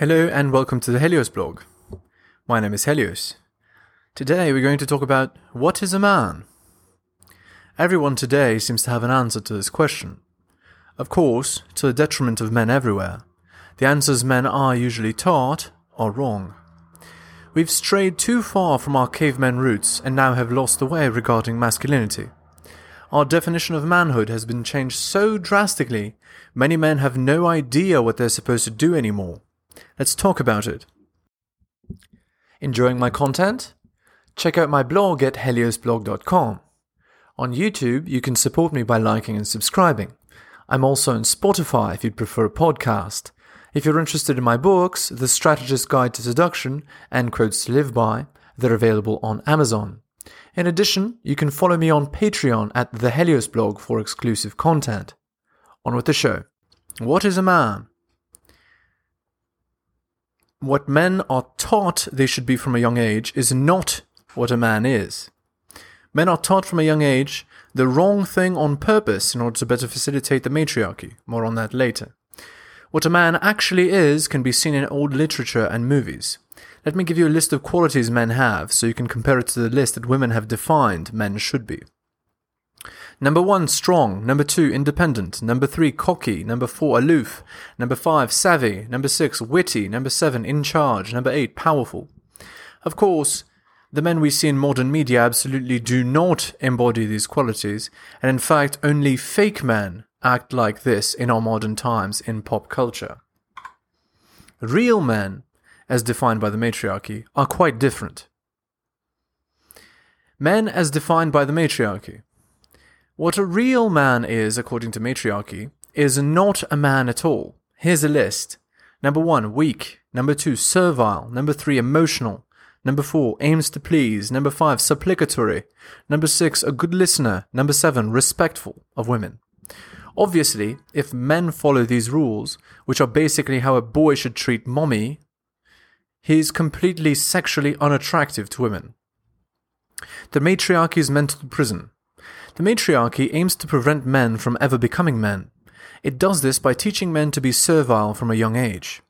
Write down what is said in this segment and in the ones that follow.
Hello and welcome to the Helios blog. My name is Helios. Today we're going to talk about what is a man? Everyone today seems to have an answer to this question. Of course, to the detriment of men everywhere. The answers men are usually taught are wrong. We've strayed too far from our caveman roots and now have lost the way regarding masculinity. Our definition of manhood has been changed so drastically, many men have no idea what they're supposed to do anymore. Let's talk about it. Enjoying my content? Check out my blog at heliosblog.com. On YouTube, you can support me by liking and subscribing. I'm also on Spotify if you'd prefer a podcast. If you're interested in my books, The Strategist's Guide to Seduction and Quotes to Live By, they're available on Amazon. In addition, you can follow me on Patreon at the Helios blog for exclusive content. On with the show. What is a man? What men are taught they should be from a young age is not what a man is. Men are taught from a young age the wrong thing on purpose in order to better facilitate the matriarchy. More on that later. What a man actually is can be seen in old literature and movies. Let me give you a list of qualities men have so you can compare it to the list that women have defined men should be. Number 1, strong. Number 2, independent. Number 3, cocky. Number 4, aloof. Number 5, savvy. Number 6, witty. Number 7, in charge. Number 8, powerful. Of course, the men we see in modern media absolutely do not embody these qualities, and in fact, only fake men act like this in our modern times in pop culture. Real men, as defined by the matriarchy, are quite different. Men as defined by the matriarchy. What a real man is, according to matriarchy, is not a man at all. Here's a list. Number 1, weak. Number 2, servile. Number 3, emotional. Number 4, aims to please. Number 5, supplicatory. Number 6, a good listener. Number 7, respectful of women. Obviously, if men follow these rules, which are basically how a boy should treat mommy, he is completely sexually unattractive to women. The matriarchy is mental prison. The matriarchy aims to prevent men from ever becoming men. It does this by teaching men to be servile from a young age.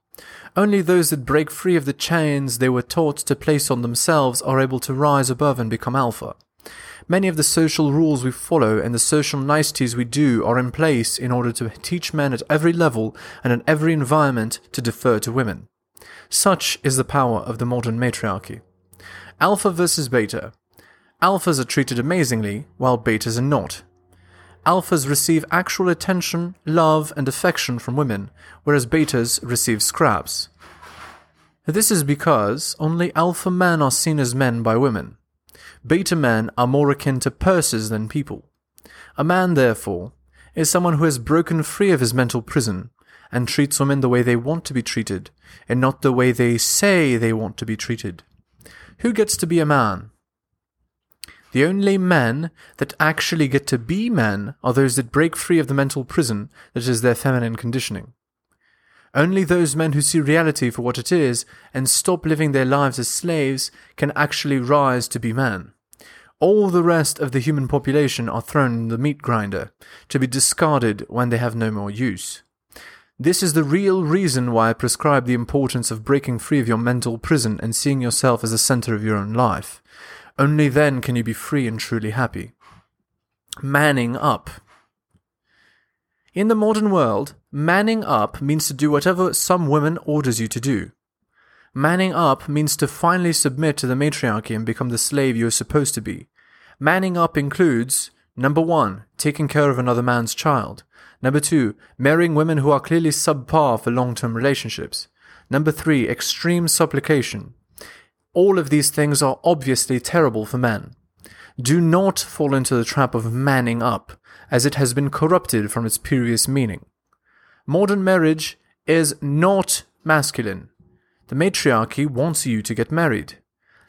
Only those that break free of the chains they were taught to place on themselves are able to rise above and become alpha. Many of the social rules we follow and the social niceties we do are in place in order to teach men at every level and in every environment to defer to women. Such is the power of the modern matriarchy. Alpha versus beta. Alphas are treated amazingly, while betas are not. Alphas receive actual attention, love, and affection from women, whereas betas receive scraps. This is because only alpha men are seen as men by women. Beta men are more akin to purses than people. A man, therefore, is someone who has broken free of his mental prison and treats women the way they want to be treated, and not the way they say they want to be treated. Who gets to be a man? The only men that actually get to be men are those that break free of the mental prison that is their feminine conditioning. Only those men who see reality for what it is and stop living their lives as slaves can actually rise to be men. All the rest of the human population are thrown in the meat grinder, to be discarded when they have no more use. This is the real reason why I prescribe the importance of breaking free of your mental prison and seeing yourself as the center of your own life. Only then can you be free and truly happy. Manning up. In the modern world, manning up means to do whatever some woman orders you to do. Manning up means to finally submit to the matriarchy and become the slave you are supposed to be. Manning up includes, number 1, taking care of another man's child. Number 2, marrying women who are clearly subpar for long-term relationships. Number 3, extreme supplication. All of these things are obviously terrible for men. Do not fall into the trap of manning up, as it has been corrupted from its previous meaning. Modern marriage is not masculine. The matriarchy wants you to get married.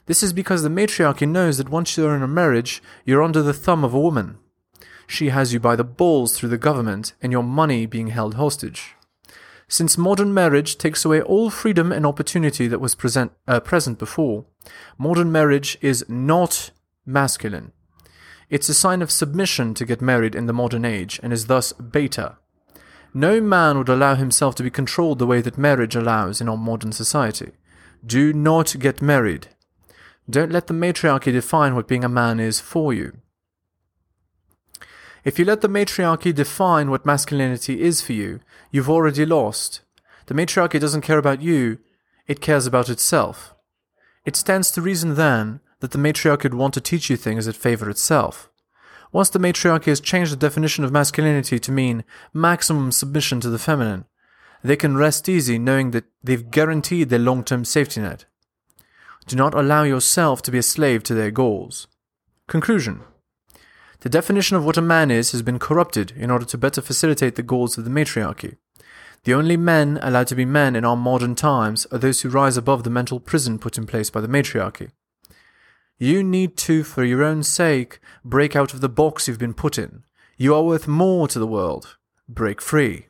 This is because the matriarchy knows that once you're in a marriage, you're under the thumb of a woman. She has you by the balls through the government and your money being held hostage. Since modern marriage takes away all freedom and opportunity that was present before, modern marriage is not masculine. It's a sign of submission to get married in the modern age and is thus beta. No man would allow himself to be controlled the way that marriage allows in our modern society. Do not get married. Don't let the matriarchy define what being a man is for you. If you let the matriarchy define what masculinity is for you, you've already lost. The matriarchy doesn't care about you, it cares about itself. It stands to reason then that the matriarchy would want to teach you things that favor itself. Once the matriarchy has changed the definition of masculinity to mean maximum submission to the feminine, they can rest easy knowing that they've guaranteed their long-term safety net. Do not allow yourself to be a slave to their goals. Conclusion. The definition of what a man is has been corrupted in order to better facilitate the goals of the matriarchy. The only men allowed to be men in our modern times are those who rise above the mental prison put in place by the matriarchy. You need to, for your own sake, break out of the box you've been put in. You are worth more to the world. Break free.